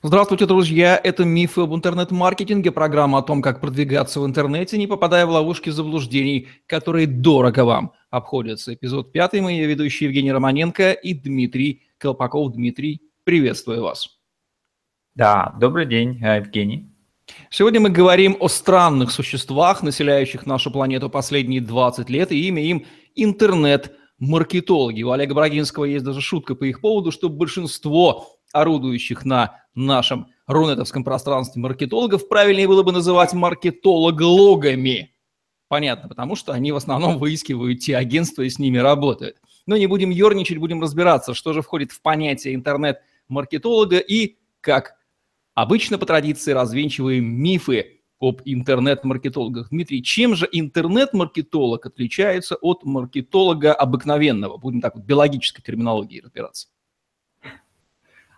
Здравствуйте, друзья! Это «Мифы об интернет-маркетинге», программа о том, как продвигаться в интернете, не попадая в ловушки заблуждений, которые дорого вам обходятся. Эпизод 5. Мои ведущие Евгений Романенко и Дмитрий Колпаков. Дмитрий, приветствую вас. Да, добрый день, Евгений. Сегодня мы говорим о странных существах, населяющих нашу планету последние 20 лет, и имя им интернет-маркетологи. У Олега Брагинского есть даже шутка по их поводу, что большинство орудующих на нашем рунетовском пространстве маркетологов правильнее было бы называть маркетологлогами. Понятно, потому что они в основном выискивают те агентства и с ними работают. Но не будем ерничать, будем разбираться, что же входит в понятие интернет-маркетолога и, как обычно по традиции, развенчиваем мифы об интернет-маркетологах. Дмитрий, чем же интернет-маркетолог отличается от маркетолога обыкновенного? Будем так вот биологической терминологией разбираться.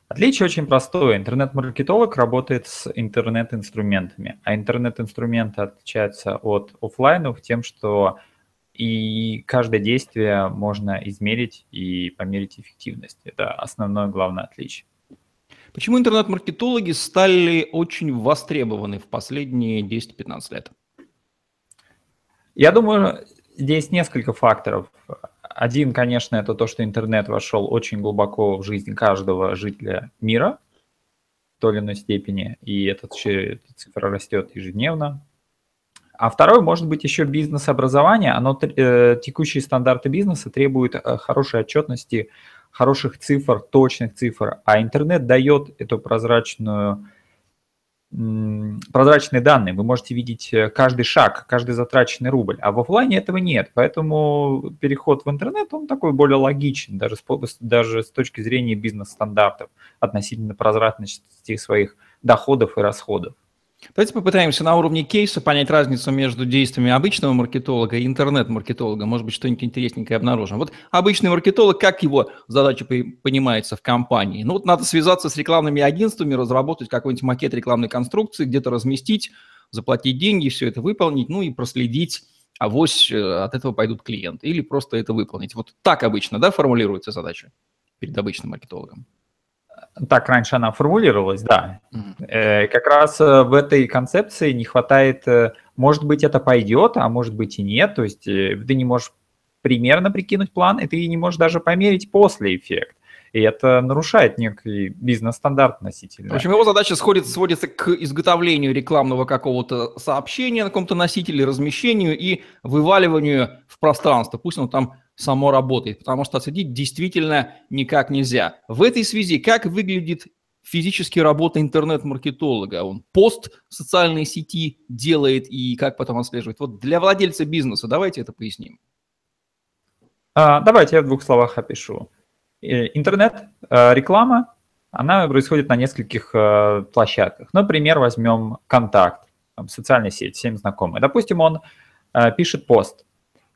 Отличие очень простое. Интернет-маркетолог работает с интернет-инструментами, а интернет-инструменты отличаются от офлайнов тем, что и каждое действие можно измерить и померить эффективность. Это основное главное отличие. Почему интернет-маркетологи стали очень востребованы в последние 10-15 лет? Я думаю, здесь несколько факторов. Один, конечно, это то, что интернет вошел очень глубоко в жизнь каждого жителя мира в той или иной степени, и эта цифра растет ежедневно. А второй, может быть, еще бизнес-образование. Текущие стандарты бизнеса требуют хорошей отчетности, хороших цифр, точных цифр, а интернет дает эту прозрачные данные, вы можете видеть каждый шаг, каждый затраченный рубль, а в офлайне этого нет, поэтому переход в интернет, он такой более логичен, даже с точки зрения бизнес-стандартов относительно прозрачности своих доходов и расходов. Давайте попытаемся на уровне кейса понять разницу между действиями обычного маркетолога и интернет-маркетолога. Может быть, что-нибудь интересненькое обнаружим. Вот обычный маркетолог, как его задача понимается в компании? Ну вот надо связаться с рекламными агентствами, разработать какой-нибудь макет рекламной конструкции, где-то разместить, заплатить деньги, все это выполнить, ну и проследить, авось от этого пойдут клиенты. Или просто это выполнить. Вот так обычно, да, формулируется задача перед обычным маркетологом? Так раньше она формулировалась, да. Как раз в этой концепции не хватает, может быть, это пойдет, а может быть и нет. То есть ты не можешь примерно прикинуть план, и ты не можешь даже померить после эффект. И это нарушает некий бизнес-стандарт относительно. В общем, его задача сводится к изготовлению рекламного какого-то сообщения на каком-то носителе, размещению и вываливанию в пространство. Пусть он там само работает, потому что отследить действительно никак нельзя. В этой связи как выглядит физически работа интернет-маркетолога? Он пост в социальной сети делает и как потом отслеживает? Вот для владельца бизнеса давайте это поясним. Давайте я в двух словах опишу. Интернет-реклама, она происходит на нескольких площадках. Например, возьмем «ВКонтакте», социальная сеть, всем знакомая. Допустим, он пишет пост.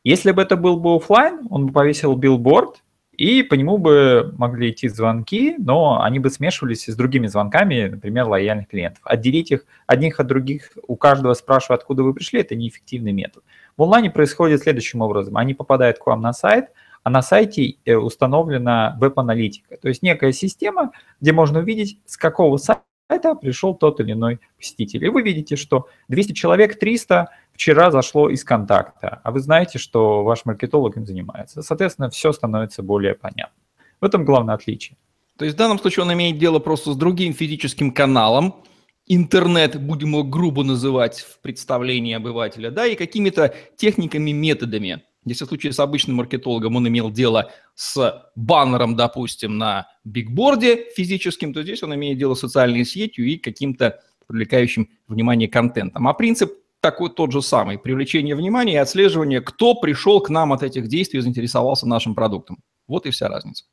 Если бы это был бы офлайн, он бы повесил билборд, и по нему бы могли идти звонки, но они бы смешивались с другими звонками, например, лояльных клиентов. Отделить их одних от других, у каждого спрашивая, откуда вы пришли, это неэффективный метод. В онлайне происходит следующим образом. Они попадают к вам на сайт, а на сайте установлена веб-аналитика. То есть некая система, где можно увидеть, с какого сайта пришел тот или иной посетитель. И вы видите, что 200 человек, 300 вчера зашло из «ВКонтакта», а вы знаете, что ваш маркетолог им занимается. Соответственно, все становится более понятно. В этом главное отличие. То есть в данном случае он имеет дело просто с другим физическим каналом, интернет, будем его грубо называть в представлении обывателя, да, и какими-то техниками, методами. Если в случае с обычным маркетологом он имел дело с баннером, допустим, на бигборде физическим, то здесь он имеет дело с социальной сетью и каким-то привлекающим внимание контентом. А принцип такой тот же самый – привлечение внимания и отслеживание, кто пришел к нам от этих действий и заинтересовался нашим продуктом. Вот и вся разница.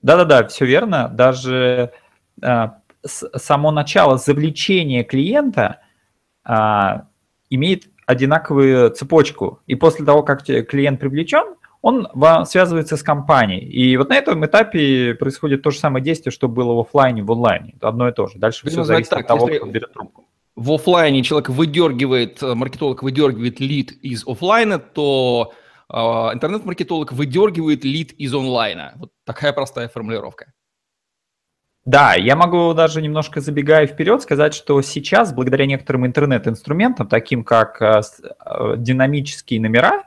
Да-да-да, все верно. Даже само начало завлечения клиента имеет одинаковую цепочку, и после того, как клиент привлечен, он связывается с компанией. И вот на этом этапе происходит то же самое действие, что было в офлайне, в онлайне. Одно и то же. Дальше все зависит от того, кто берет трубку. В офлайне человек маркетолог выдергивает лид из офлайна, то интернет-маркетолог выдергивает лид из онлайна. Вот такая простая формулировка. Да, я могу даже немножко забегая вперед сказать, что сейчас, благодаря некоторым интернет-инструментам, таким как динамические номера,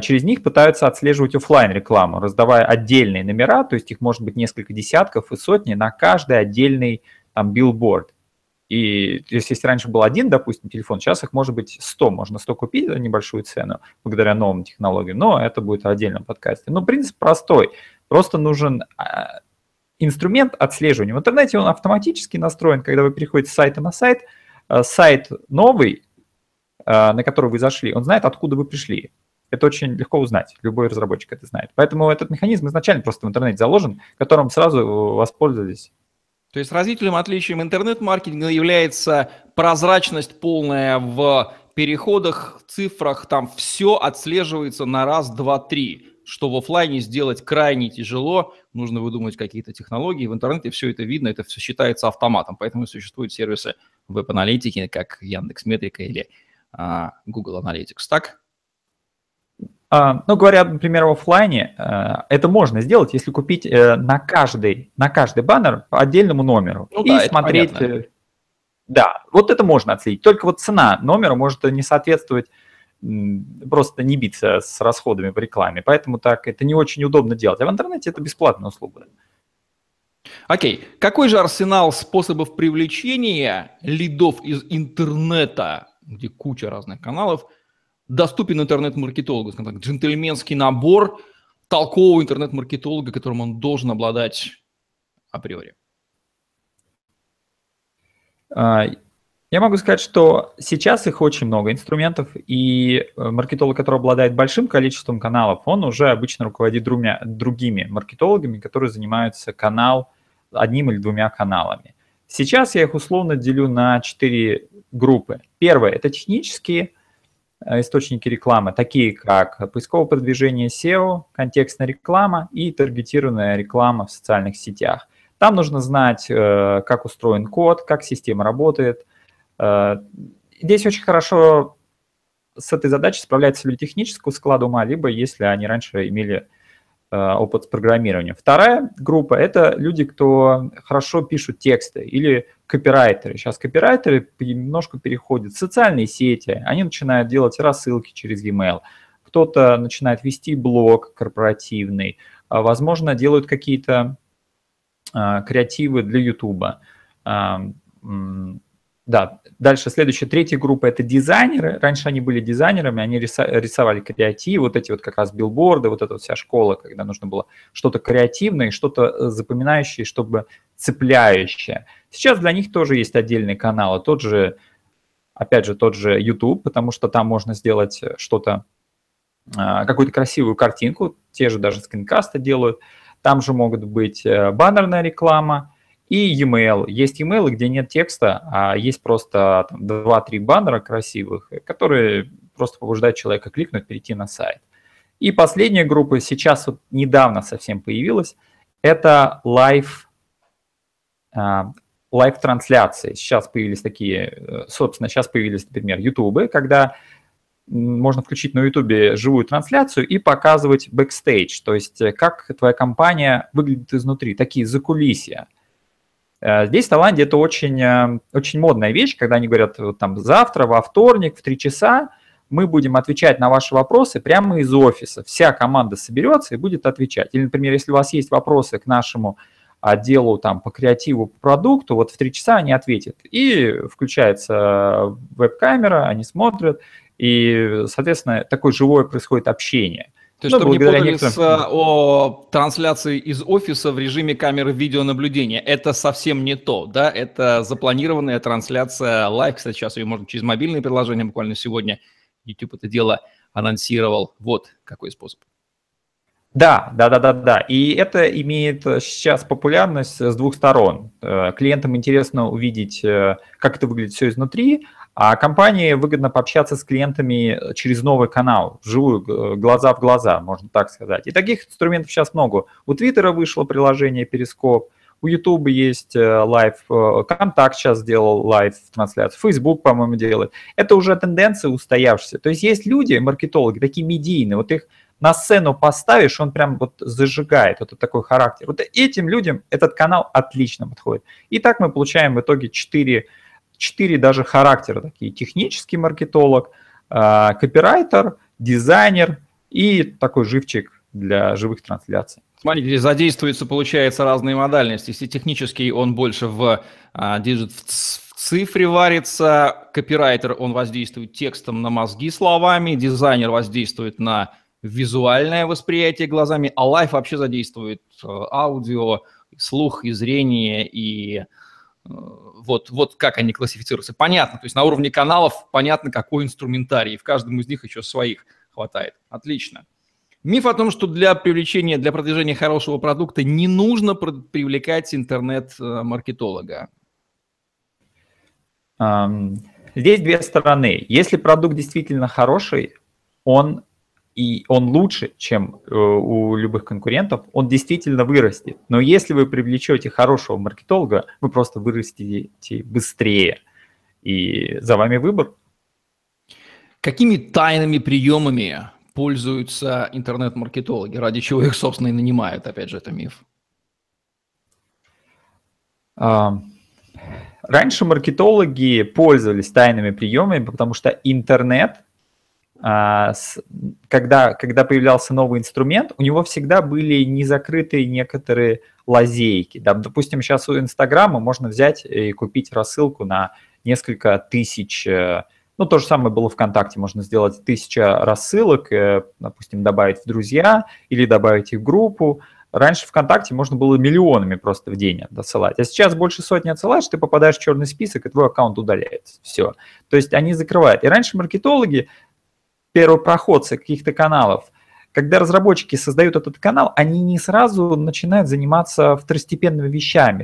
через них пытаются отслеживать офлайн-рекламу, раздавая отдельные номера, то есть их может быть несколько десятков и сотни на каждый отдельный там билборд. И если раньше был один, допустим, телефон, сейчас их может быть 100, можно 100 купить за небольшую цену благодаря новым технологиям, но это будет в отдельном подкасте. Но принцип простой, просто нужен инструмент отслеживания. В интернете он автоматически настроен, когда вы переходите с сайта на сайт, сайт новый, на который вы зашли, он знает, откуда вы пришли. Это очень легко узнать, любой разработчик это знает. Поэтому этот механизм изначально просто в интернете заложен, которым сразу воспользовались. То есть разительным отличием интернет-маркетинга является прозрачность полная в переходах, цифрах, там все отслеживается на раз, два, три. Что в офлайне сделать крайне тяжело, нужно выдумать какие-то технологии. В интернете все это видно, это все считается автоматом. Поэтому существуют сервисы веб-аналитики, как Яндекс Метрика или Google Analytics, так? Ну, говоря, например, в офлайне, это можно сделать, если купить на каждый баннер по отдельному номеру ну, и да, смотреть. Да, вот это можно отследить. Только вот цена номера может не соответствовать, просто не биться с расходами по рекламе. Поэтому так это не очень удобно делать. А в интернете это бесплатная услуга. Окей. Какой же арсенал способов привлечения лидов из интернета, где куча разных каналов, доступен интернет-маркетологу, скажем так, джентльменский набор толкового интернет-маркетолога, которым он должен обладать априори? Я могу сказать, что сейчас их очень много инструментов, и маркетолог, который обладает большим количеством каналов, он уже обычно руководит другими маркетологами, которые занимаются одним или двумя каналами. Сейчас я их условно делю на 4 группы. Первое – это технические источники рекламы, такие как поисковое продвижение, SEO, контекстная реклама и таргетированная реклама в социальных сетях. Там нужно знать, как устроен код, как система работает. Здесь очень хорошо с этой задачей справляются люди технического склада ума, либо если они раньше имели опыт с программированием. Вторая группа – это люди, кто хорошо пишут тексты или копирайтеры. Сейчас копирайтеры немножко переходят в социальные сети, они начинают делать рассылки через e-mail, кто-то начинает вести блог корпоративный, возможно, делают какие-то креативы для YouTube. Да, дальше следующая, третья группа – это дизайнеры. Раньше они были дизайнерами, они рисовали креатив, вот эти вот как раз билборды, вот эта вот вся школа, когда нужно было что-то креативное, что-то запоминающее, чтобы цепляющее. Сейчас для них тоже есть отдельные каналы, опять же, тот же YouTube, потому что там можно сделать что-то, какую-то красивую картинку, те же даже скринкасты делают, там же могут быть баннерная реклама, и e-mail. Есть e-mail, где нет текста, а есть просто 2-3 баннера красивых, которые просто побуждают человека кликнуть, перейти на сайт. И последняя группа, сейчас вот недавно совсем появилась, это лайв-трансляции. Сейчас появились, например, YouTube, когда можно включить на YouTube живую трансляцию и показывать бэкстейдж, то есть как твоя компания выглядит изнутри, такие закулисья. Здесь в Таиланде это очень, очень модная вещь, когда они говорят, вот, там, завтра, во вторник, в 3 часа мы будем отвечать на ваши вопросы прямо из офиса. Вся команда соберется и будет отвечать. Или, например, если у вас есть вопросы к нашему отделу там, по креативу, по продукту, вот в 3 часа они ответят. И включается веб-камера, они смотрят, и, соответственно, такое живое происходит общение. То есть, чтобы не путались о трансляции из офиса в режиме камеры видеонаблюдения, это совсем не то, да? Это запланированная трансляция лайв, кстати, сейчас ее можно через мобильные приложения, буквально сегодня YouTube это дело анонсировал. Вот какой способ. Да. И это имеет сейчас популярность с двух сторон. Клиентам интересно увидеть, как это выглядит все изнутри, а компании выгодно пообщаться с клиентами через новый канал, вживую, глаза в глаза, можно так сказать. И таких инструментов сейчас много. У Твиттера вышло приложение Перископ, у Ютуба есть лайв, ВКонтакте сейчас сделал лайв-трансляцию, Facebook, по-моему, делает. Это уже тенденция устоявшаяся. То есть люди, маркетологи, такие медийные, вот их на сцену поставишь, он прям вот зажигает, вот такой характер. Вот этим людям этот канал отлично подходит. И так мы получаем в итоге 4 даже характера, такие: технический маркетолог, копирайтер, дизайнер и такой живчик для живых трансляций. Смотрите, задействуются, получается, разные модальности. Если технический, он больше в цифре варится, копирайтер, он воздействует текстом на мозги словами, дизайнер воздействует на визуальное восприятие глазами, а лайф вообще задействует аудио, слух и зрение, и вот как они классифицируются. Понятно, то есть на уровне каналов понятно, какой инструментарий, в каждом из них еще своих хватает. Отлично. Миф о том, что для продвижения хорошего продукта не нужно привлекать интернет-маркетолога. Здесь две стороны. Если продукт действительно хороший, он лучше, чем у любых конкурентов, он действительно вырастет. Но если вы привлечете хорошего маркетолога, вы просто вырастете быстрее. И за вами выбор. Какими тайными приемами пользуются интернет-маркетологи, ради чего их, собственно, и нанимают? Опять же, это миф. Раньше маркетологи пользовались тайными приемами, потому что интернет, когда появлялся новый инструмент, у него всегда были незакрытые некоторые лазейки. Да, допустим, сейчас у Инстаграма можно взять и купить рассылку на несколько тысяч. Ну, то же самое было ВКонтакте. Можно сделать 1000 рассылок, допустим, добавить в друзья или добавить их в группу. Раньше ВКонтакте можно было миллионами просто в день отсылать. А сейчас больше сотни отсылаешь, ты попадаешь в черный список, и твой аккаунт удаляется. Все. То есть они закрывают. И раньше маркетологи, первопроходцы каких-то каналов, когда разработчики создают этот канал, они не сразу начинают заниматься второстепенными вещами,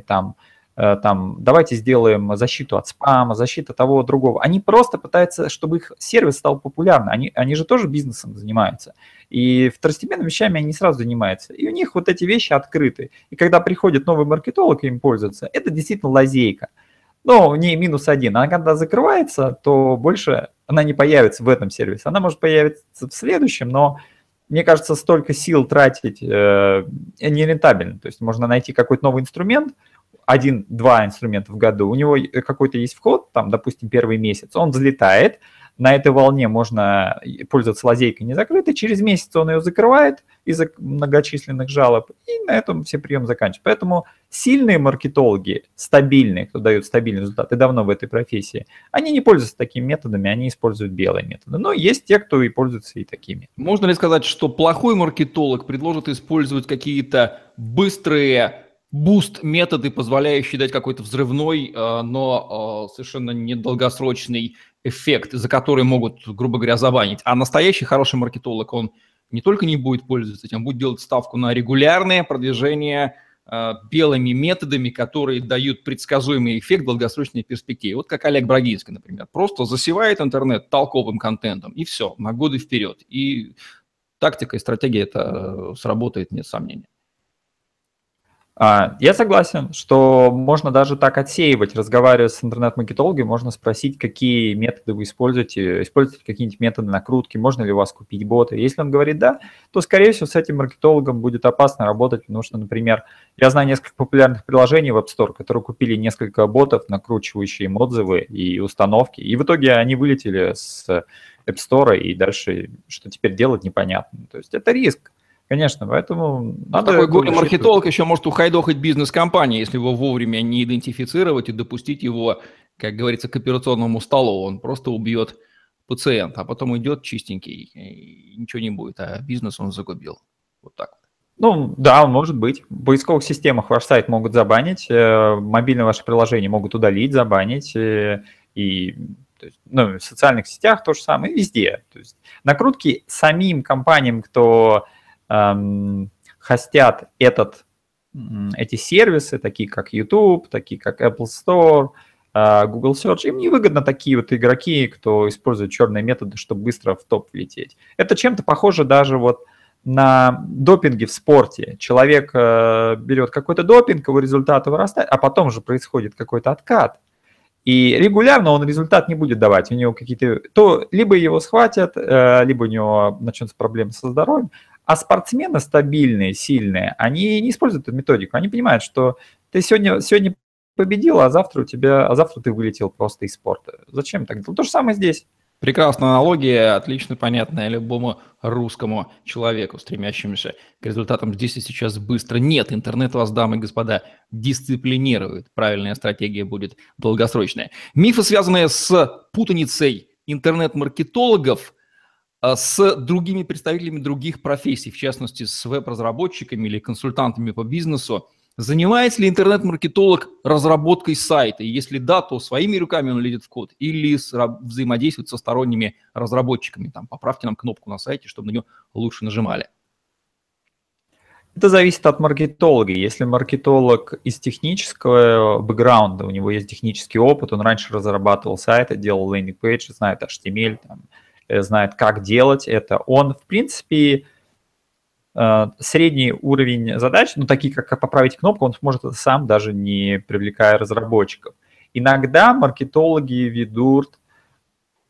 там, давайте сделаем защиту от спама, защиту того, другого. Они просто пытаются, чтобы их сервис стал популярным. Они же тоже бизнесом занимаются. И второстепенными вещами они не сразу занимаются. И у них вот эти вещи открыты. И когда приходит новый маркетолог и им пользуется, это действительно лазейка. Но у нее -1. Она когда закрывается, то больше она не появится в этом сервисе. Она может появиться в следующем, но мне кажется, столько сил тратить нерентабельно. То есть можно найти какой-то новый инструмент, 1-2 инструмента в году, у него какой-то есть вход, там, допустим, первый месяц, он взлетает, на этой волне можно пользоваться лазейкой не закрытой, через месяц он ее закрывает из-за многочисленных жалоб, и на этом все приемы заканчиваются. Поэтому сильные маркетологи, стабильные, кто дает стабильный результат, и давно в этой профессии, они не пользуются такими методами, они используют белые методы. Но есть те, кто и пользуется и такими. Можно ли сказать, что плохой маркетолог предложит использовать какие-то быстрые буст-методы, позволяющие дать какой-то взрывной, но совершенно недолгосрочный эффект, за который могут, грубо говоря, забанить. А настоящий хороший маркетолог, он не только не будет пользоваться этим, будет делать ставку на регулярное продвижение белыми методами, которые дают предсказуемый эффект в долгосрочной перспективе. Вот как Олег Брагинский, например, просто засевает интернет толковым контентом, и все, на годы вперед. И тактика и стратегия это сработает, нет сомнений. Я согласен, что можно даже так отсеивать, разговаривая с интернет-маркетологами, можно спросить, какие методы вы используете какие-нибудь методы накрутки, можно ли у вас купить боты. Если он говорит «да», то, скорее всего, с этим маркетологом будет опасно работать, потому что, например, я знаю несколько популярных приложений в App Store, которые купили несколько ботов, накручивающие им отзывы и установки, и в итоге они вылетели с App Store, и дальше что теперь делать, непонятно. То есть это риск. Конечно, поэтому надо... Такой горе-маркетолог еще может ухайдохать бизнес-компании, если его вовремя не идентифицировать и допустить его, как говорится, к операционному столу. Он просто убьет пациента, а потом идет чистенький, и ничего не будет, а бизнес он загубил. Вот так вот. Ну, да, он может быть. В поисковых системах ваш сайт могут забанить, мобильные ваши приложения могут удалить, забанить, и... Ну, в социальных сетях то же самое, везде. То есть накрутки самим компаниям, кто... хостят эти сервисы, такие как YouTube, такие как Apple Store, Google Search. Им невыгодно такие вот игроки, кто использует черные методы, чтобы быстро в топ влететь. Это чем-то похоже даже вот на допинги в спорте. Человек берет какой-то допинг, его результаты вырастают, а потом же происходит какой-то откат. И регулярно он результат не будет давать. У него какие-то... То либо его схватят, либо у него начнутся проблемы со здоровьем. А спортсмены стабильные, сильные, они не используют эту методику. Они понимают, что ты сегодня победил, а завтра ты вылетел просто из спорта. Зачем так? То же самое здесь. Прекрасная аналогия, отлично понятная любому русскому человеку, стремящемуся к результатам здесь и сейчас быстро. Нет, интернет вас, дамы и господа, дисциплинирует. Правильная стратегия будет долгосрочная. Мифы, связанные с путаницей интернет-маркетологов, с другими представителями других профессий, в частности, с веб-разработчиками или консультантами по бизнесу. Занимается ли интернет-маркетолог разработкой сайта? И если да, то своими руками он лезет в код или взаимодействует со сторонними разработчиками? Там, поправьте нам кнопку на сайте, чтобы на нее лучше нажимали. Это зависит от маркетолога. Если маркетолог из технического бэкграунда, у него есть технический опыт, он раньше разрабатывал сайты, делал лендинг-пейдж, знает HTML, знает, как делать это, он, в принципе... средний уровень задач, ну, такие, как поправить кнопку, он сможет сам, даже не привлекая разработчиков. Иногда маркетологи ведут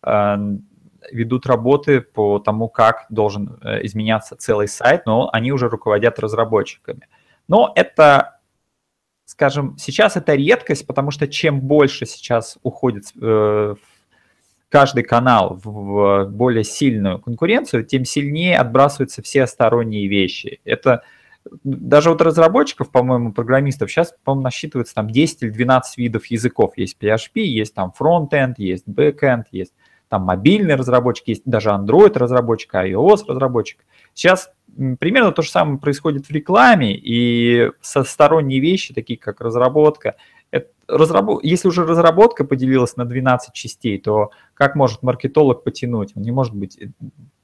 работы по тому, как должен изменяться целый сайт, но они уже руководят разработчиками. Но это, скажем, сейчас это редкость, потому что чем больше сейчас уходит каждый канал в более сильную конкуренцию, тем сильнее отбрасываются все сторонние вещи. Это даже вот разработчиков, по-моему, программистов, сейчас, по-моему, насчитывается там 10 или 12 видов языков. Есть PHP, есть там фронт-энд, есть бэк-энд, есть там мобильный разработчик, есть даже Android-разработчик, iOS-разработчик. Сейчас примерно то же самое происходит в рекламе, и со сторонние вещи, такие как разработка, если уже разработка поделилась на 12 частей, то как может маркетолог потянуть? Он не может быть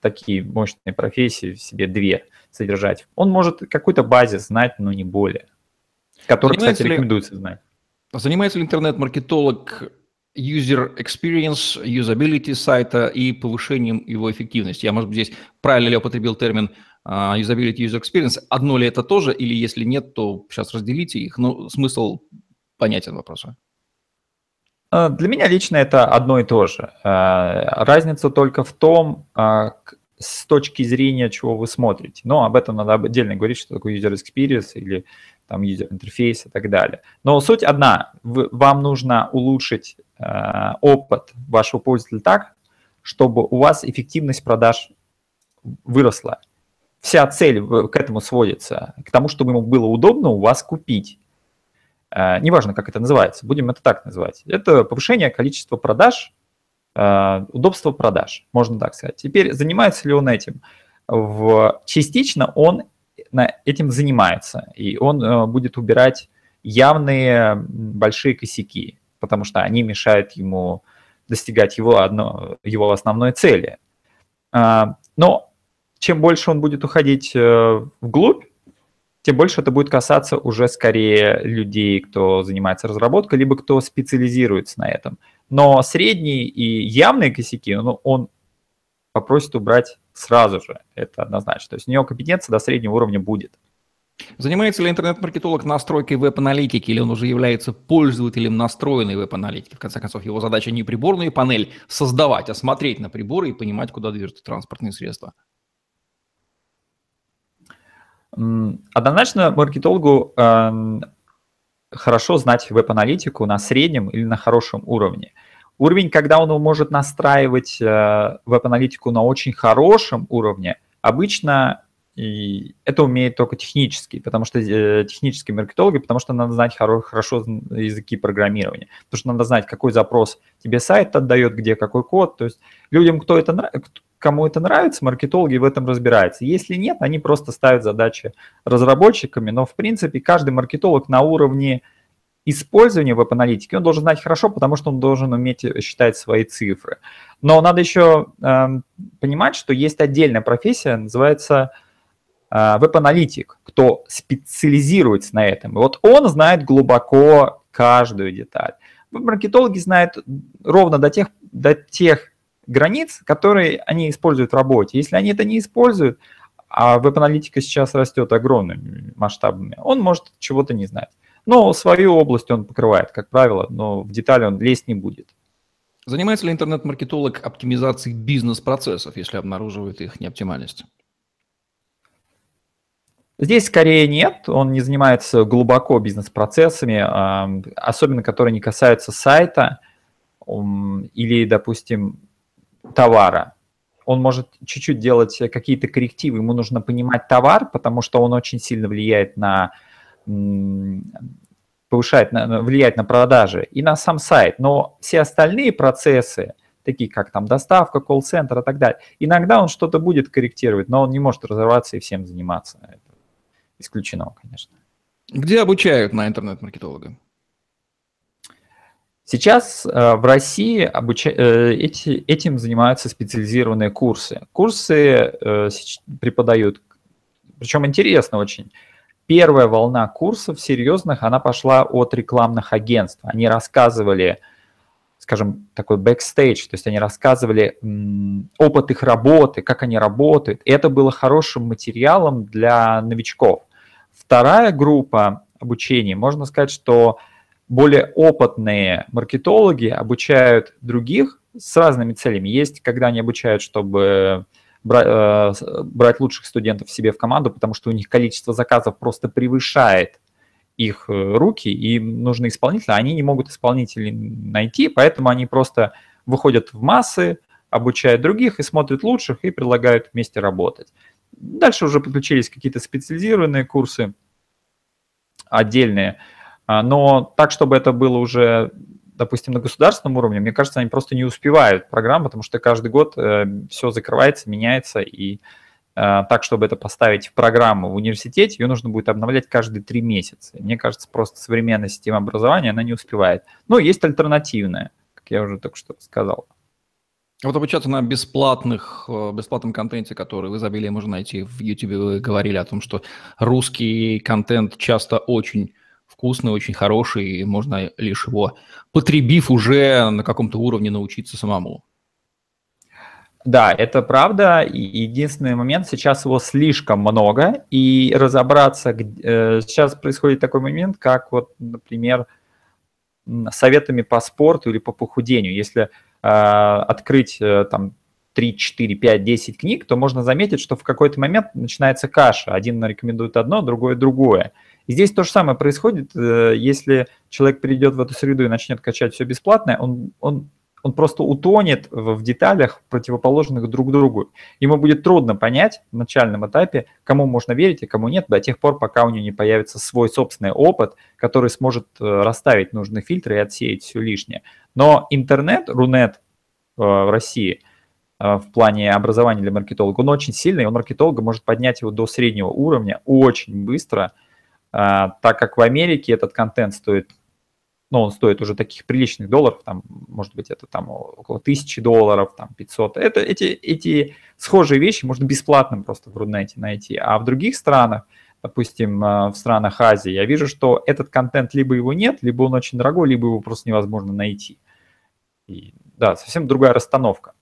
такие мощные профессии в себе две содержать. Он может какой-то базис знать, но не более, который, кстати, рекомендуется знать. Занимается ли интернет-маркетолог user experience, юзабилити сайта и повышением его эффективности? Я, может быть, здесь правильно ли употребил термин юзабилити, user experience? Одно ли это тоже, или если нет, то сейчас разделите их, но смысл... Понятен вопрос. Для меня лично это одно и то же. Разница только в том, с точки зрения, чего вы смотрите. Но об этом надо отдельно говорить, что такое user experience или там user интерфейс и так далее. Но суть одна. Вам нужно улучшить опыт вашего пользователя так, чтобы у вас эффективность продаж выросла. Вся цель к этому сводится, к тому, чтобы ему было удобно у вас купить. Неважно, как это называется, будем это так называть. Это повышение количества продаж, удобство продаж, можно так сказать. Теперь, занимается ли он этим? Частично он этим занимается, и он будет убирать явные большие косяки, потому что они мешают ему достигать его основной цели. Но чем больше он будет уходить вглубь, тем больше это будет касаться уже скорее людей, кто занимается разработкой, либо кто специализируется на этом. Но средние и явные косяки он попросит убрать сразу же, это однозначно. То есть у него компетенция до среднего уровня будет. Занимается ли интернет-маркетолог настройкой веб-аналитики, или он уже является пользователем настроенной веб-аналитики? В конце концов, его задача не приборную панель создавать, а смотреть на приборы и понимать, куда движутся транспортные средства. Однозначно маркетологу хорошо знать веб-аналитику на среднем или на хорошем уровне. Уровень, когда он может настраивать веб-аналитику на очень хорошем уровне, обычно это умеет только технический, потому что технические маркетологи, потому что надо знать хорошо языки программирования, потому что надо знать, какой запрос тебе сайт отдает, где какой код. То есть людям, кому это нравится, маркетологи в этом разбираются. Если нет, они просто ставят задачи разработчиками, но в принципе каждый маркетолог на уровне использования веб-аналитики, он должен знать хорошо, потому что он должен уметь считать свои цифры. Но надо еще понимать, что есть отдельная профессия, называется веб-аналитик, кто специализируется на этом. И вот он знает глубоко каждую деталь. Веб-маркетологи знают ровно до тех границ, которые они используют в работе. Если они это не используют, а веб-аналитика сейчас растет огромными масштабами, он может чего-то не знать. Но свою область он покрывает, как правило, но в детали он лезть не будет. Занимается ли интернет-маркетолог оптимизацией бизнес-процессов, если обнаруживает их неоптимальность? Здесь скорее нет, он не занимается глубоко бизнес-процессами, особенно которые не касаются сайта или, допустим, товара. Он может чуть-чуть делать какие-то коррективы, ему нужно понимать товар, потому что он очень сильно влияет на... влияет на продажи и на сам сайт, но все остальные процессы, такие как там доставка, колл-центр и так далее, иногда он что-то будет корректировать, но он не может разорваться и всем заниматься. Это исключено, конечно. Где обучают на интернет-маркетолога? Сейчас в России этим занимаются специализированные курсы. Курсы преподают, причем интересно очень. Первая волна курсов серьезных, она пошла от рекламных агентств. Они рассказывали, скажем, такой бэкстейдж, то есть они рассказывали опыт их работы, как они работают. И это было хорошим материалом для новичков. Вторая группа обучения, можно сказать, что более опытные маркетологи обучают других с разными целями. Есть, когда они обучают, чтобы... брать лучших студентов себе в команду, потому что у них количество заказов просто превышает их руки, и им нужны исполнители, они не могут исполнителей найти, поэтому они просто выходят в массы, обучают других и смотрят лучших, и предлагают вместе работать. Дальше уже подключились какие-то специализированные курсы отдельные, но так, чтобы это было уже... допустим, на государственном уровне, мне кажется, они просто не успевают программу, потому что каждый год все закрывается, меняется, и так, чтобы это поставить в программу в университете, ее нужно будет обновлять каждые 3 месяца. Мне кажется, просто современная система образования, она не успевает. Но есть альтернативная, как я уже только что сказал. Вот обучаться на бесплатном контенте, который в изобилии можно найти в YouTube, вы говорили о том, что русский контент часто очень... вкусный, очень хороший, и можно лишь его, потребив, уже на каком-то уровне научиться самому. Да, это правда. И единственный момент, сейчас его слишком много, и разобраться... Сейчас происходит такой момент, как, вот, например, советами по спорту или по похудению. Если открыть там 3, 4, 5, 10 книг, то можно заметить, что в какой-то момент начинается каша. Один рекомендует одно, другой – другое. И здесь то же самое происходит, если человек придет в эту среду и начнет качать все бесплатное, он просто утонет в деталях, противоположных друг другу. Ему будет трудно понять в начальном этапе, кому можно верить, а кому нет, до тех пор, пока у него не появится свой собственный опыт, который сможет расставить нужные фильтры и отсеять все лишнее. Но интернет, Рунет в России в плане образования для маркетолога, он очень сильный, он маркетолога может поднять его до среднего уровня очень быстро, так как в Америке этот контент стоит, ну, он стоит уже таких приличных долларов, там, может быть, это там около $1000, там, 500. Эти схожие вещи можно бесплатно просто в Рунете найти. А в других странах, допустим, в странах Азии, я вижу, что этот контент либо его нет, либо он очень дорогой, либо его просто невозможно найти. И, да, совсем другая расстановка.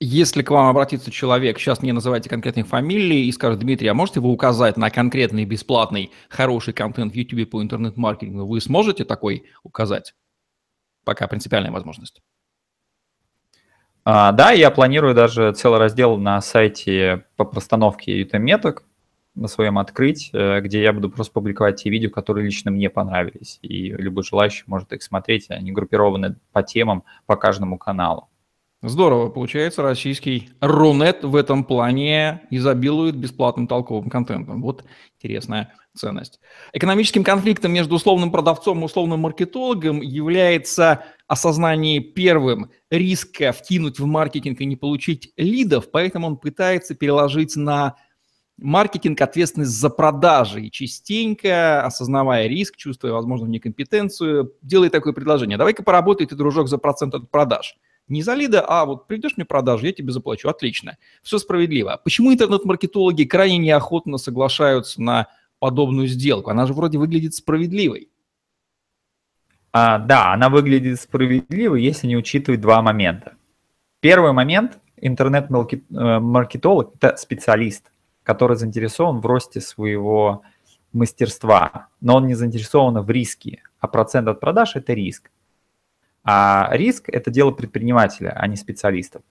Если к вам обратится человек, сейчас не называйте конкретных фамилий, и скажет: Дмитрий, а можете вы указать на конкретный бесплатный хороший контент в YouTube по интернет-маркетингу? Вы сможете такой указать? Пока принципиальная возможность. Да, я планирую даже целый раздел на сайте по постановке меток на своем открыть, где я буду просто публиковать те видео, которые лично мне понравились. И любой желающий может их смотреть, они группированы по темам по каждому каналу. Здорово. Получается, российский Рунет в этом плане изобилует бесплатным толковым контентом. Вот интересная ценность. Экономическим конфликтом между условным продавцом и условным маркетологом является осознание первым риска вкинуть в маркетинг и не получить лидов, поэтому он пытается переложить на маркетинг ответственность за продажи и частенько, осознавая риск, чувствуя возможную некомпетенцию, делает такое предложение: давай-ка поработай ты, дружок, за процент от продаж. Не за лида, а вот придешь мне продажу, я тебе заплачу. Отлично. Все справедливо. Почему интернет-маркетологи крайне неохотно соглашаются на подобную сделку? Она же вроде выглядит справедливой. Да, она выглядит справедливой, если не учитывать 2 момента. Первый момент. Интернет-маркетолог – это специалист, который заинтересован в росте своего мастерства, но он не заинтересован в риске, а процент от продаж – это риск. А риск – это дело предпринимателя, а не специалистов.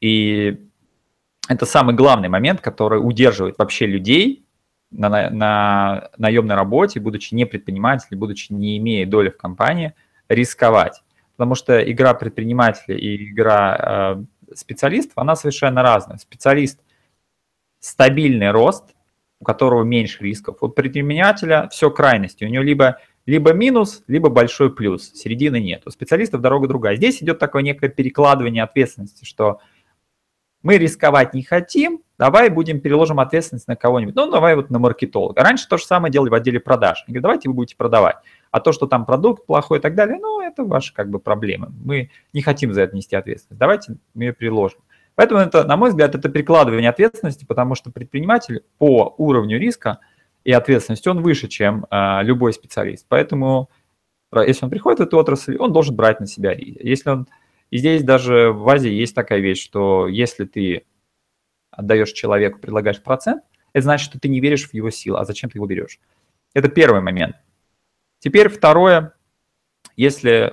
И это самый главный момент, который удерживает вообще людей на наемной работе, будучи не предпринимателем, будучи не имея доли в компании, рисковать. Потому что игра предпринимателя и игра специалистов, она совершенно разная. Специалист – стабильный рост, у которого меньше рисков. У предпринимателя все крайности. У него либо минус, либо большой плюс. Середины нет. У специалистов дорога другая. Здесь идет такое некое перекладывание ответственности, что мы рисковать не хотим, давай переложим ответственность на кого-нибудь. Ну, давай вот на маркетолога. Раньше то же самое делали в отделе продаж. Они говорят, давайте вы будете продавать. А то, что там продукт плохой и так далее, ну, это ваши как бы проблемы. Мы не хотим за это нести ответственность. Давайте мы ее переложим. Поэтому, это, на мой взгляд, это перекладывание ответственности, потому что предприниматель по уровню риска и ответственности, он выше, чем любой специалист. Поэтому, если он приходит в эту отрасль, он должен брать на себя риск. Если он... И здесь даже в Азии есть такая вещь, что если ты отдаешь человеку, предлагаешь процент, это значит, что ты не веришь в его силу, а зачем ты его берешь. Это первый момент. Теперь второе. Если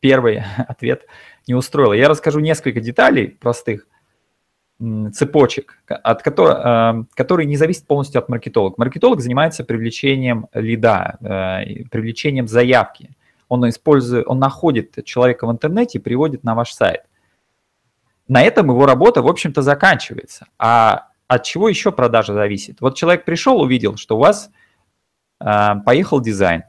первый ответ не устроил, я расскажу несколько деталей простых, цепочек, от которые не зависят полностью от маркетолога. Маркетолог занимается привлечением лида, привлечением заявки. Он находит человека в интернете и приводит на ваш сайт. На этом его работа, в общем-то, заканчивается. А от чего еще продажа зависит? Вот человек пришел, увидел, что у вас поехал дизайн.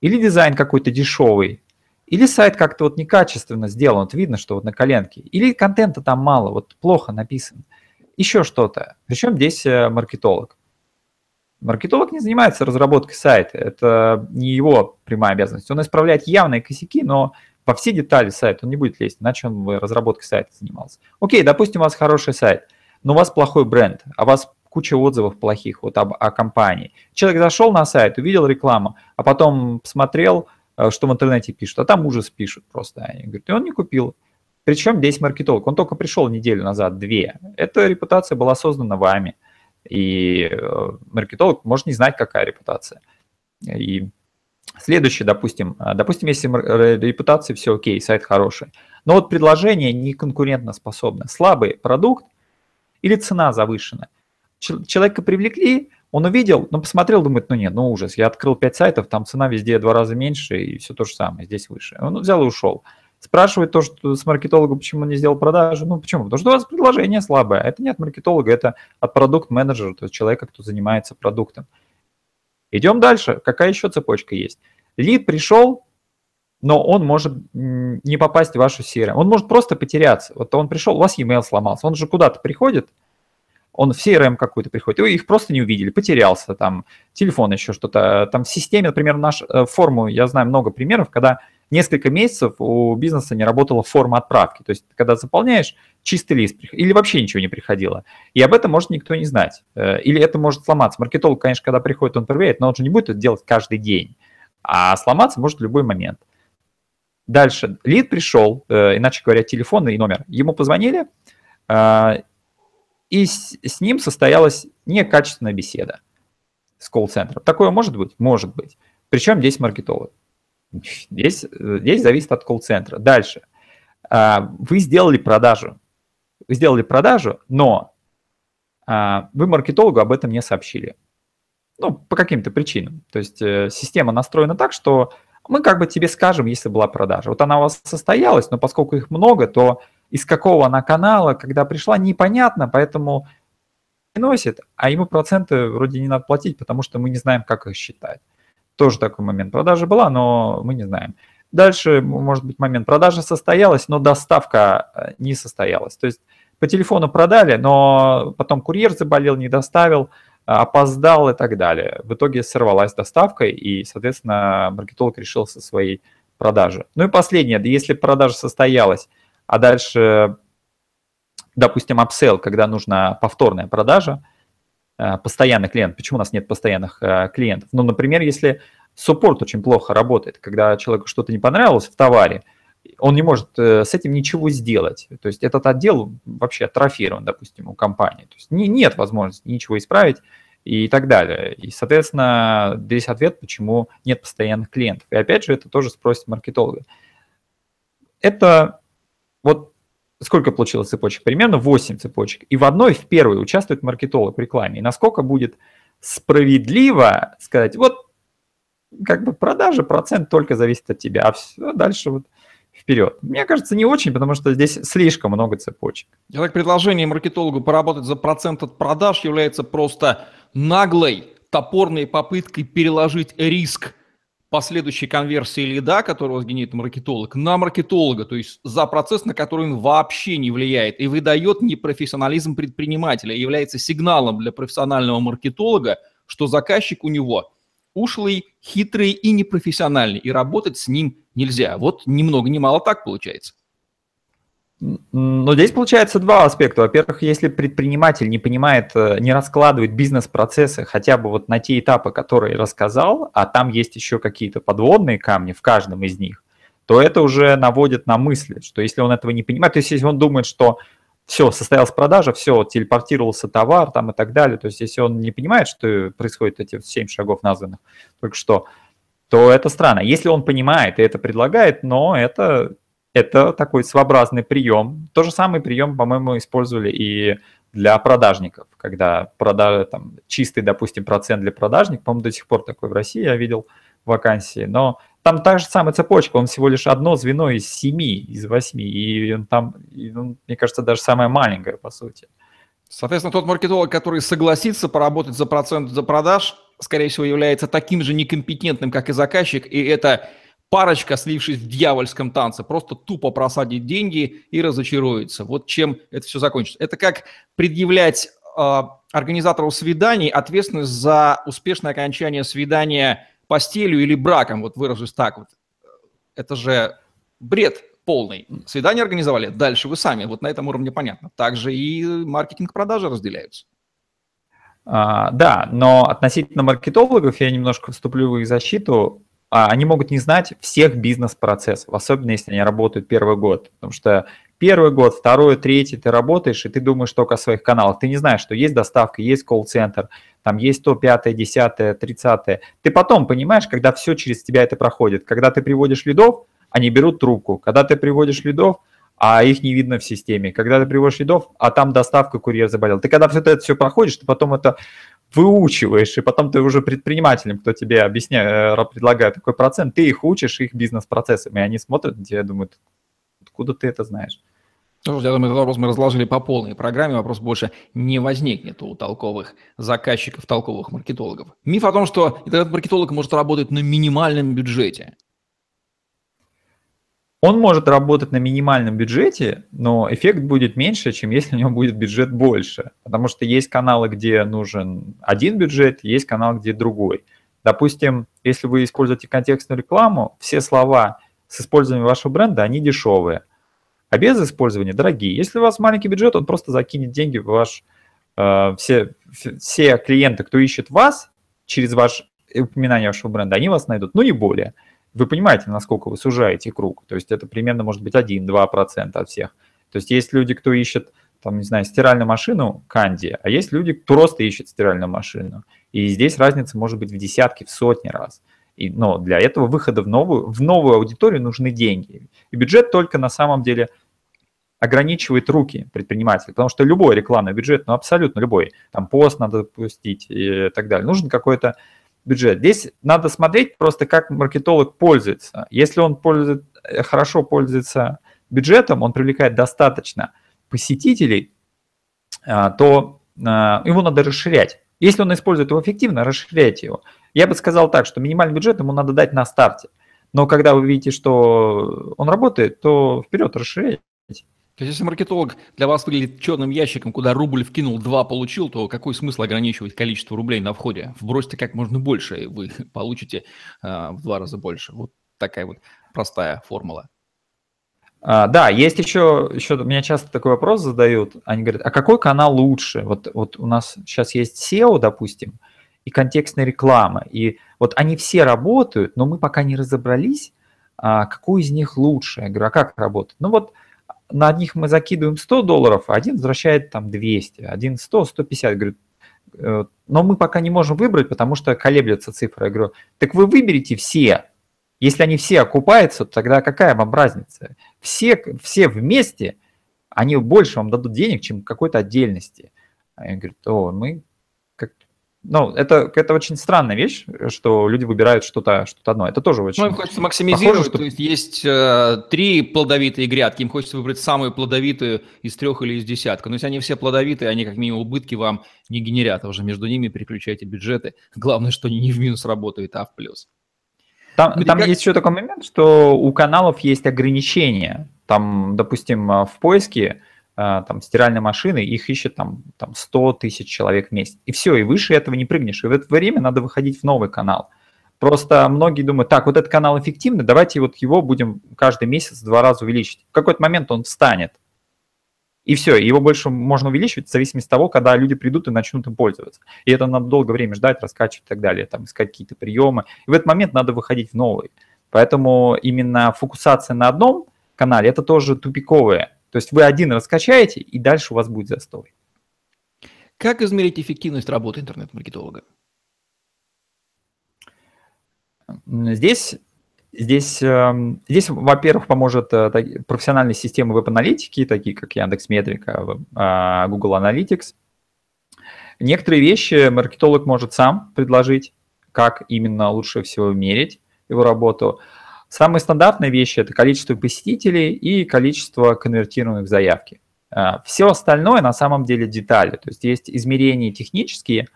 Или дизайн какой-то дешевый, или сайт как-то вот некачественно сделан, вот видно, что вот на коленке, или контента там мало, вот плохо написано, еще что-то. Причем здесь маркетолог. Маркетолог не занимается разработкой сайта, это не его прямая обязанность. Он исправляет явные косяки, но во все детали сайта он не будет лезть, иначе он бы разработкой сайта занимался. Окей, допустим, у вас хороший сайт, но у вас плохой бренд, а у вас куча отзывов плохих вот о компании. Человек зашел на сайт, увидел рекламу, а потом посмотрел, что в интернете пишут, а там ужас пишут просто. Они говорят, и он не купил. Причем здесь маркетолог, он только пришел неделю назад, две. Эта репутация была создана вами. И маркетолог может не знать, какая репутация. И следующее, допустим, если репутация, все окей, сайт хороший. Но вот предложение не конкурентоспособно. Слабый продукт или цена завышена. Человека привлекли, он увидел, но посмотрел, думает, ну нет, ну ужас, я открыл 5 сайтов, там цена везде 2 раза меньше и все то же самое, здесь выше. Он взял и ушел. Спрашивает то, что с маркетологом, почему он не сделал продажи. Ну почему? Потому что у вас предложение слабое. Это не от маркетолога, это от продукт-менеджера, то есть человека, кто занимается продуктом. Идем дальше. Какая еще цепочка есть? Лид пришел, но он может не попасть в вашу CRM. Он может просто потеряться. Вот он пришел, у вас e-mail сломался. Он же куда-то приходит, он в CRM какую-то приходит, и вы их просто не увидели, потерялся, там телефон, еще что-то. Там в системе, например, нашу форму, я знаю много примеров, когда несколько месяцев у бизнеса не работала форма отправки. То есть, когда заполняешь, чистый лист, или вообще ничего не приходило. И об этом может никто не знать. Или это может сломаться. Маркетолог, конечно, когда приходит, он проверяет, но он же не будет это делать каждый день. А сломаться может в любой момент. Дальше. Лид пришел, иначе говоря, телефонный номер. Ему позвонили, и с ним состоялась некачественная беседа с колл-центром. Такое может быть? Может быть. Причем здесь маркетолог. Здесь зависит от колл-центра. Дальше. Вы сделали продажу. Вы сделали продажу, но вы маркетологу об этом не сообщили. Ну, по каким-то причинам. То есть система настроена так, что мы как бы тебе скажем, если была продажа. Вот она у вас состоялась, но поскольку их много, то... Из какого она канала, когда пришла, непонятно, поэтому приносит, а ему проценты вроде не надо платить, потому что мы не знаем, как их считать. Тоже такой момент. Продажа была, но мы не знаем. Дальше, может быть, момент. Продажа состоялась, но доставка не состоялась. То есть по телефону продали, но потом курьер заболел, не доставил, опоздал и так далее. В итоге сорвалась доставка, и, соответственно, маркетолог решил со своей продажи. Ну и последнее. Если продажа состоялась, а дальше, допустим, апсейл, когда нужна повторная продажа, постоянный клиент. Почему у нас нет постоянных клиентов? Ну, например, если суппорт очень плохо работает, когда человеку что-то не понравилось в товаре, он не может с этим ничего сделать. То есть этот отдел вообще атрофирован, допустим, у компании. То есть нет возможности ничего исправить, и так далее. И, соответственно, здесь ответ, почему нет постоянных клиентов. И опять же, это тоже спросит маркетолога. Это вот сколько получилось цепочек? Примерно 8 цепочек. И в одной, в первой участвует маркетолог в рекламе. И насколько будет справедливо сказать, вот как бы продажа, процент только зависит от тебя, а все дальше вот вперед. Мне кажется, не очень, потому что здесь слишком много цепочек. Итак, предложение маркетологу поработать за процент от продаж является просто наглой, топорной попыткой переложить риск последующей конверсии лида, которого сгенерит маркетолог, на маркетолога, то есть за процесс, на который он вообще не влияет, и выдает непрофессионализм предпринимателя, и является сигналом для профессионального маркетолога, что заказчик у него ушлый, хитрый и непрофессиональный, и работать с ним нельзя. Вот ни много ни мало так получается. Но здесь получается два аспекта. Во-первых, если предприниматель не понимает, не раскладывает бизнес-процессы хотя бы вот на те этапы, которые рассказал, а там есть еще какие-то подводные камни в каждом из них, то это уже наводит на мысли, что если он этого не понимает, то есть если он думает, что все, состоялась продажа, все, телепортировался товар там и так далее, то есть если он не понимает, что происходит эти 7 шагов названных только что, то это странно. Если он понимает и это предлагает, но это такой своеобразный прием. То же самый прием, по-моему, использовали и для продажников, когда продажа, там, чистый, допустим, процент для продажников, по-моему, до сих пор такой в России я видел вакансии, но там та же самая цепочка, он всего лишь одно звено из 7, из 8, и он там, мне кажется, даже самое маленькое, по сути. Соответственно, тот маркетолог, который согласится поработать за процент за продаж, скорее всего, является таким же некомпетентным, как и заказчик, и это... Парочка, слившись в дьявольском танце, просто тупо просадит деньги и разочаруется. Вот чем это все закончится. Это как предъявлять организатору свиданий ответственность за успешное окончание свидания постелью или браком, вот выражусь так вот. Это же бред полный. Свидание организовали, дальше вы сами. Вот на этом уровне понятно. Также и маркетинг-продажи разделяются. Да, но относительно маркетологов я немножко вступлю в их защиту. Они могут не знать всех бизнес-процессов, особенно если они работают первый год. Потому что первый год, второй, третий ты работаешь, и ты думаешь только о своих каналах. Ты не знаешь, что есть доставка, есть колл-центр, там есть 100, 5, 10, 30. Ты потом понимаешь, когда все через тебя это проходит. Когда ты приводишь лидов, они берут трубку. Когда ты приводишь лидов, а их не видно в системе. Когда ты приводишь лидов, а там доставка, курьер заболел. Ты когда все это все проходишь, ты потом это... выучиваешь, и потом ты уже предпринимателем, кто тебе объясняет, предлагает такой процент, ты их учишь, их бизнес-процессам, и они смотрят на тебя и думают, откуда ты это знаешь? Я думаю, этот вопрос мы разложили по полной программе, вопрос больше не возникнет у толковых заказчиков, толковых маркетологов. Миф о том, что этот маркетолог может работать на минимальном бюджете. Он может работать на минимальном бюджете, но эффект будет меньше, чем если у него будет бюджет больше. Потому что есть каналы, где нужен один бюджет, есть канал, где другой. Допустим, если вы используете контекстную рекламу, все слова с использованием вашего бренда, они дешевые, а без использования дорогие. Если у вас маленький бюджет, он просто закинет деньги в ваш... все клиенты, кто ищет вас, через упоминание вашего бренда, они вас найдут, но не более. Вы понимаете, насколько вы сужаете круг. То есть это примерно может быть 1-2% от всех. То есть есть люди, кто ищет, там, не знаю, стиральную машину Канди, а есть люди, кто просто ищет стиральную машину. И здесь разница может быть в десятки, в сотни раз. Но для этого выхода в новую аудиторию нужны деньги. И бюджет только на самом деле ограничивает руки предпринимателя, потому что любой рекламный бюджет, ну абсолютно любой, там пост надо запустить и так далее, нужен какой-то бюджет. Здесь надо смотреть просто, как маркетолог пользуется. Если он хорошо пользуется бюджетом, он привлекает достаточно посетителей, то его надо расширять. Если он использует его эффективно, расширяйте его. Я бы сказал так, что минимальный бюджет ему надо дать на старте. Но когда вы видите, что он работает, то вперед расширяйте. Если маркетолог для вас выглядит черным ящиком, куда рубль вкинул, 2 получил, то какой смысл ограничивать количество рублей на входе? Вбросьте как можно больше, и вы получите в 2 раза больше. Вот такая вот простая формула. Да, есть еще меня часто такой вопрос задают. Они говорят, а какой канал лучше? Вот у нас сейчас есть SEO, допустим, и контекстная реклама. И вот они все работают, но мы пока не разобрались, какой из них лучше. Я говорю, а как работать? Ну вот... На одних мы закидываем $100, а один возвращает там 200, один 100, 150. Говорю, но мы пока не можем выбрать, потому что колеблется цифра. Я говорю, так вы выберите все. Если они все окупаются, тогда какая вам разница? Все вместе, они больше вам дадут денег, чем какой-то отдельности. Они говорят, это очень странная вещь, что люди выбирают что-то одно. Это тоже очень... Ну, им хочется максимизировать, похоже, что... То есть три плодовитые грядки, им хочется выбрать самую плодовитую из трех или из десятка. Но если они все плодовитые, они как минимум убытки вам не генерят, а уже между ними переключайте бюджеты. Главное, что не в минус работает, а в плюс. Там есть еще такой момент, что у каналов есть ограничения. Там, допустим, в поиске там, стиральной машины, их ищет там 100 тысяч человек в месяц. И все, и выше этого не прыгнешь. И в это время надо выходить в новый канал. Просто многие думают, так, вот этот канал эффективный, давайте вот его будем каждый месяц 2 раза увеличить. В какой-то момент он встанет. И все, его больше можно увеличивать в зависимости от того, когда люди придут и начнут им пользоваться. И это надо долгое время ждать, раскачивать и так далее, там, искать какие-то приемы. И в этот момент надо выходить в новый. Поэтому именно фокусация на одном канале – это тоже тупиковое. То есть вы один раскачаете, и дальше у вас будет застой. Как измерить эффективность работы интернет-маркетолога? Здесь, во-первых, поможет профессиональные системы веб-аналитики, такие как Яндекс Метрика, Google Analytics. Некоторые вещи маркетолог может сам предложить, как именно лучше всего мерить его работу. Самые стандартные вещи – это количество посетителей и количество конвертированных в заявки. Все остальное на самом деле детали. То есть есть измерения технические,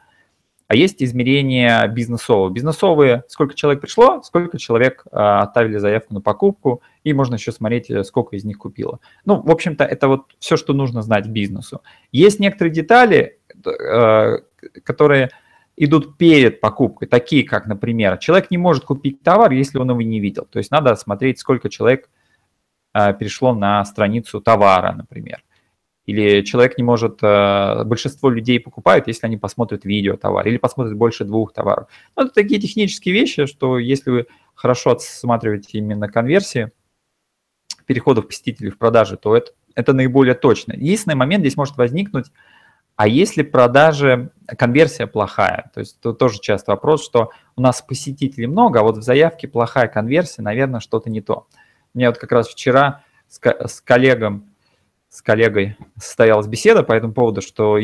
а есть измерения бизнесовые. Бизнесовые – сколько человек пришло, сколько человек оставили заявку на покупку, и можно еще смотреть, сколько из них купило. Ну, в общем-то, это вот все, что нужно знать бизнесу. Есть некоторые детали, которые идут перед покупкой, такие как, например, человек не может купить товар, если он его не видел. То есть надо смотреть, сколько человек перешло на страницу товара, например. Или человек не может, большинство людей покупают, если они посмотрят видео товар, или посмотрят больше 2 товаров. Ну, это такие технические вещи, что если вы хорошо отсматриваете именно конверсии, переходов посетителей в продажи, то это наиболее точно. Единственный момент здесь может возникнуть, а если конверсия плохая? То есть тут тоже часто вопрос, что у нас посетителей много, а вот в заявке плохая конверсия, наверное, что-то не то. У меня вот как раз вчера с коллегой состоялась беседа по этому поводу, что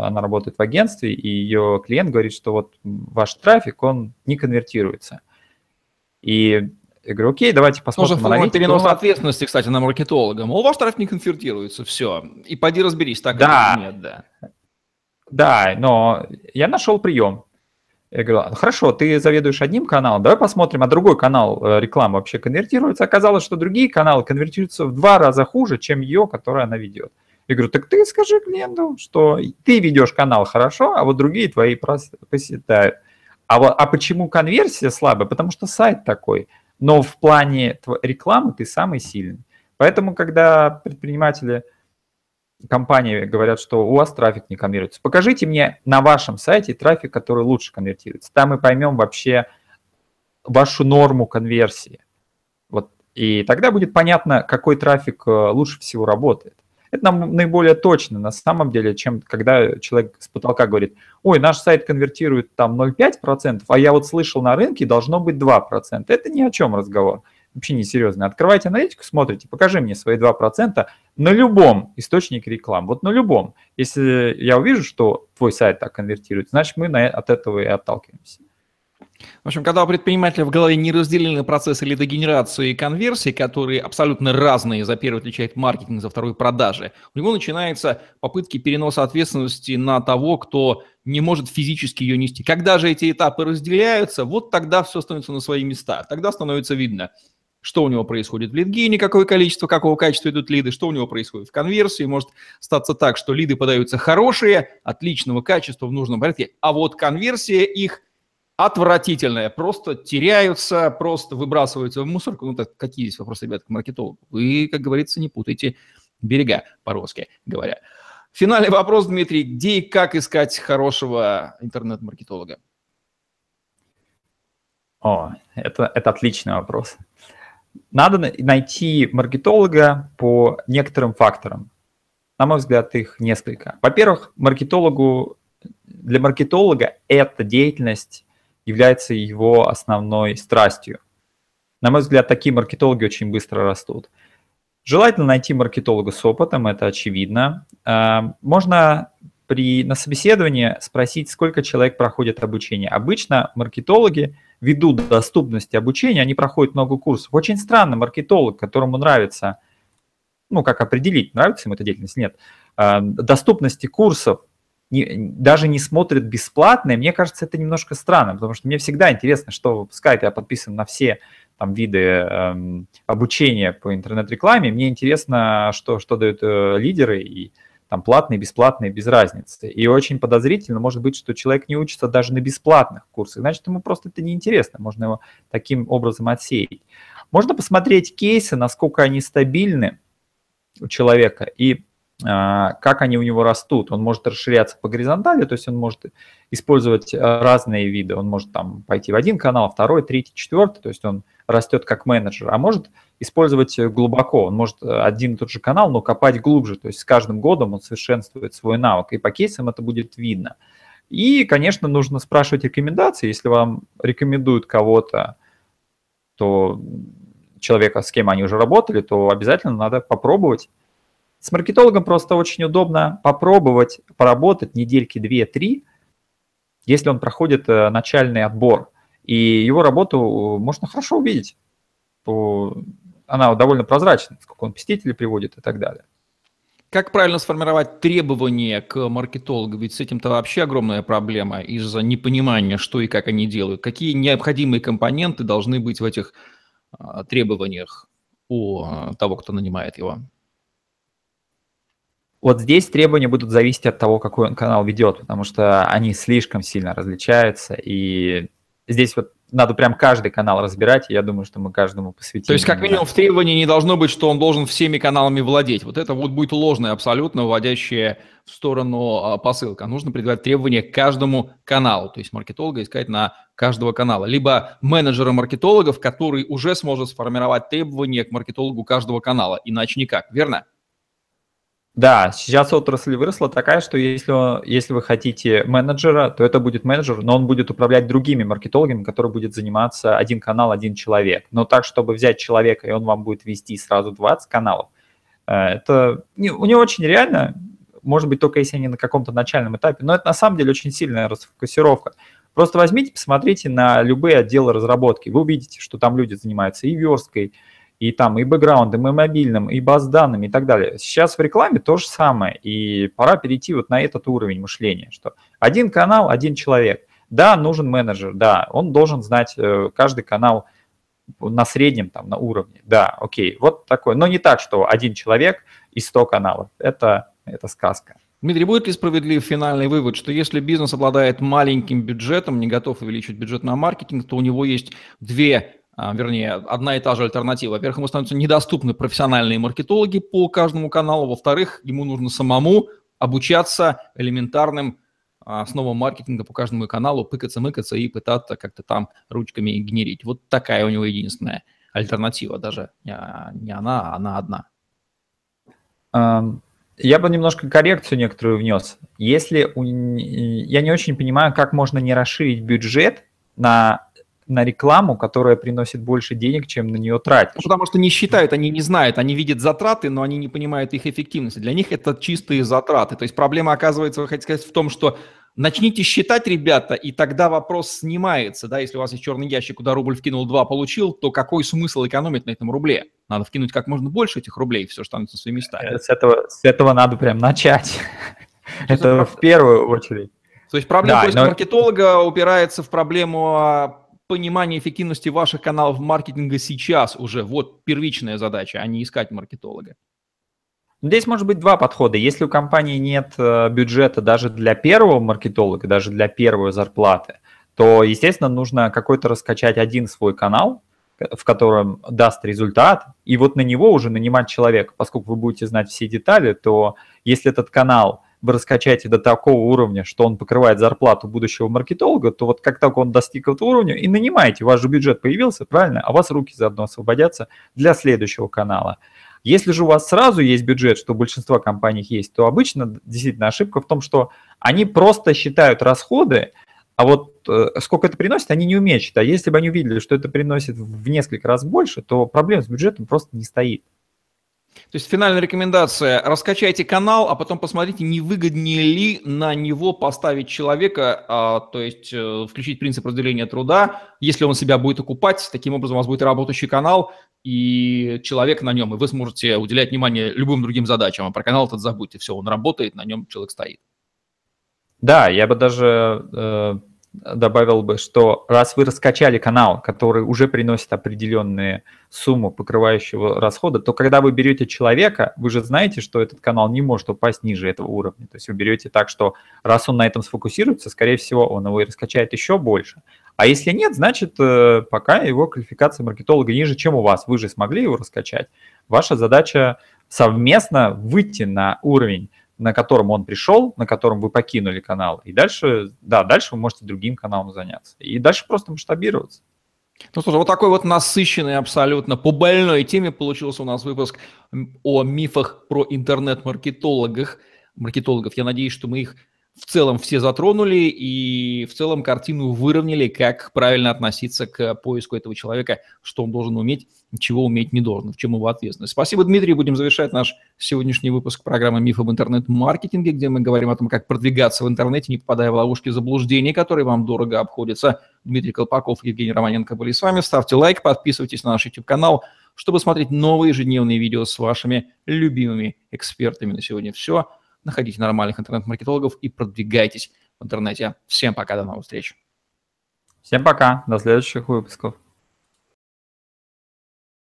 она работает в агентстве, и ее клиент говорит, что вот ваш трафик, он не конвертируется. И я говорю, окей, давайте посмотрим. Тоже форма переноса ответственности, кстати, на маркетолога. Мол, ваш трафик не конвертируется, все. И пойди разберись, так да. Или нет. Да, но я нашел прием. Я говорю, хорошо, ты заведуешь одним каналом, давай посмотрим, а другой канал рекламы вообще конвертируется. Оказалось, что другие каналы конвертируются в 2 раза хуже, чем ее, которую она ведет. Я говорю, так ты скажи клиенту, что ты ведешь канал хорошо, а вот другие твои посетают. А почему конверсия слабая? Потому что сайт такой, но в плане рекламы ты самый сильный. Поэтому, когда предприниматели... компании говорят, что у вас трафик не конвертируется. Покажите мне на вашем сайте трафик, который лучше конвертируется. Там мы поймем вообще вашу норму конверсии. Вот. И тогда будет понятно, какой трафик лучше всего работает. Это нам наиболее точно на самом деле, чем когда человек с потолка говорит, ой, наш сайт конвертирует там 0,5%, а я вот слышал на рынке, должно быть 2%. Это ни о чем разговор. Вообще несерьезно. Открывайте аналитику, смотрите, покажи мне свои 2% на любом источнике рекламы. Вот на любом. Если я увижу, что твой сайт так конвертирует, значит, мы от этого и отталкиваемся. В общем, когда у предпринимателя в голове не разделены процессы лидогенерации и конверсии, которые абсолютно разные, за первый отвечает маркетинг, за второй продажи, у него начинаются попытки переноса ответственности на того, кто не может физически ее нести. Когда же эти этапы разделяются, вот тогда все становится на свои места. Тогда становится видно, что у него происходит в лидгене, какое количество, какого качества идут лиды, что у него происходит в конверсии. Может статься так, что лиды подаются хорошие, отличного качества, в нужном порядке, а вот конверсия их отвратительная, просто теряются, просто выбрасываются в мусорку. Ну так какие здесь вопросы, ребята, к маркетологу? Вы, как говорится, не путайте берега, по-русски говоря. Финальный вопрос, Дмитрий, где и как искать хорошего интернет-маркетолога? Это отличный вопрос. Надо найти маркетолога по некоторым факторам. На мой взгляд, их несколько. Во-первых, маркетологу для маркетолога эта деятельность является его основной страстью. На мой взгляд, такие маркетологи очень быстро растут. Желательно найти маркетолога с опытом, это очевидно. Можно на собеседовании спросить, сколько человек проходит обучение. Обычно маркетологи, ввиду доступности обучения, они проходят много курсов. Очень странно, маркетолог, которому нравится, ну, как определить, нравится ему эта деятельность, нет, доступности курсов, даже не смотрит бесплатные, мне кажется, это немножко странно, потому что мне всегда интересно, что выпускает. Я подписан на все там виды обучения по интернет-рекламе, мне интересно, что дают лидеры, и там платные, бесплатные, без разницы. И очень подозрительно может быть, что человек не учится даже на бесплатных курсах, значит, ему просто это неинтересно, можно его таким образом отсеять. Можно посмотреть кейсы, насколько они стабильны у человека, и как они у него растут. Он может расширяться по горизонтали, то есть он может использовать разные виды, он может там пойти в один канал, второй, третий, четвертый, то есть он растет как менеджер, а может использовать глубоко, он может один и тот же канал, но копать глубже, то есть с каждым годом он совершенствует свой навык, и по кейсам это будет видно. И, конечно, нужно спрашивать рекомендации, если вам рекомендуют кого-то, то человека, с кем они уже работали, то обязательно надо попробовать. С маркетологом просто очень удобно попробовать поработать недельки 2-3, если он проходит начальный отбор. И его работу можно хорошо увидеть. Она довольно прозрачна, сколько он посетителей приводит и так далее. Как правильно сформировать требования к маркетологу? Ведь с этим-то вообще огромная проблема из-за непонимания, что и как они делают. Какие необходимые компоненты должны быть в этих требованиях у того, кто нанимает его? Вот здесь требования будут зависеть от того, какой он канал ведет, потому что они слишком сильно различаются, и здесь вот надо прям каждый канал разбирать, и я думаю, что мы каждому посвятим. То есть как минимум в требовании не должно быть, что он должен всеми каналами владеть. Вот это вот будет ложное, абсолютно вводящее в сторону посылка. Нужно предъявлять требования к каждому каналу, то есть маркетолога искать на каждого канала. Либо менеджера маркетологов, который уже сможет сформировать требования к маркетологу каждого канала, иначе никак, верно? Да, сейчас отрасль выросла такая, что если вы хотите менеджера, то это будет менеджер, но он будет управлять другими маркетологами, который будет заниматься один канал, один человек. Но так, чтобы взять человека, и он вам будет вести сразу 20 каналов, это не очень реально, может быть, только если они на каком-то начальном этапе, но это на самом деле очень сильная расфокусировка. Просто возьмите, посмотрите на любые отделы разработки, вы увидите, что там люди занимаются и версткой, и там и бэкграундом, и мобильным, и баз данными, и так далее. Сейчас в рекламе то же самое, и пора перейти вот на этот уровень мышления, что один канал, один человек. Да, нужен менеджер, да, он должен знать каждый канал на среднем там, на уровне, да, окей, вот такой. Но не так, что один человек и 100 каналов, это сказка. Дмитрий, будет ли справедлив финальный вывод, что если бизнес обладает маленьким бюджетом, не готов увеличить бюджет на маркетинг, то у него есть одна и та же альтернатива. Во-первых, ему становятся недоступны профессиональные маркетологи по каждому каналу. Во-вторых, ему нужно самому обучаться элементарным основам маркетинга по каждому каналу, пыкаться-мыкаться и пытаться как-то там ручками генерить. Вот такая у него единственная альтернатива. Даже не она, а она одна. Я бы немножко коррекцию некоторую внес. Я не очень понимаю, как можно не расширить бюджет на рекламу, которая приносит больше денег, чем на нее тратят. Потому что не считают, они не знают, они видят затраты, но они не понимают их эффективности. Для них это чистые затраты. То есть проблема оказывается, вы хотите сказать, в том, что начните считать, ребята, и тогда вопрос снимается. Да? Если у вас есть черный ящик, куда рубль вкинул, 2 получил, то какой смысл экономить на этом рубле? Надо вкинуть как можно больше этих рублей, все, что становится на свои места. С этого надо прям начать. Это в первую очередь. То есть проблема поиска маркетолога упирается в проблему понимание эффективности ваших каналов маркетинга сейчас уже. Вот первичная задача, а не искать маркетолога. Здесь может быть два подхода. Если у компании нет бюджета даже для первого маркетолога, даже для первой зарплаты, то, естественно, нужно какой-то раскачать один свой канал, в котором даст результат, и вот на него уже нанимать человека. Поскольку вы будете знать все детали, то если этот канал вы раскачаете до такого уровня, что он покрывает зарплату будущего маркетолога, то вот как только он достиг этого уровня, и нанимаете, ваш же бюджет появился, правильно? А у вас руки заодно освободятся для следующего канала. Если же у вас сразу есть бюджет, что у большинства компаний есть, то обычно действительно ошибка в том, что они просто считают расходы, а вот сколько это приносит, они не умеют считать. Если бы они увидели, что это приносит в несколько раз больше, то проблем с бюджетом просто не стоит. То есть финальная рекомендация – раскачайте канал, а потом посмотрите, не выгоднее ли на него поставить человека, то есть включить принцип разделения труда. Если он себя будет окупать, таким образом у вас будет работающий канал и человек на нем, и вы сможете уделять внимание любым другим задачам. А про канал этот забудьте, все, он работает, на нем человек стоит. Да, я бы даже добавил бы, что раз вы раскачали канал, который уже приносит определенную сумму покрывающего расхода, то когда вы берете человека, вы же знаете, что этот канал не может упасть ниже этого уровня. То есть вы берете так, что раз он на этом сфокусируется, скорее всего, он его и раскачает еще больше. А если нет, значит, пока его квалификация маркетолога ниже, чем у вас. Вы же смогли его раскачать. Ваша задача совместно выйти на уровень, на котором он пришел, на котором вы покинули канал, и дальше, да, дальше вы можете другим каналом заняться, и дальше просто масштабироваться. Ну, слушай, вот такой вот насыщенный абсолютно по больной теме получился у нас выпуск о мифах про интернет-маркетологов. Я надеюсь, что мы их в целом все затронули и в целом картину выровняли, как правильно относиться к поиску этого человека, что он должен уметь, чего уметь не должен, в чем его ответственность. Спасибо, Дмитрий. Будем завершать наш сегодняшний выпуск программы «Миф об интернет-маркетинге», где мы говорим о том, как продвигаться в интернете, не попадая в ловушки заблуждений, которые вам дорого обходятся. Дмитрий Колпаков и Евгений Романенко были с вами. Ставьте лайк, подписывайтесь на наш YouTube-канал, чтобы смотреть новые ежедневные видео с вашими любимыми экспертами. На сегодня все. Находите нормальных интернет-маркетологов и продвигайтесь в интернете. Всем пока, до новых встреч. Всем пока, до следующих выпусков.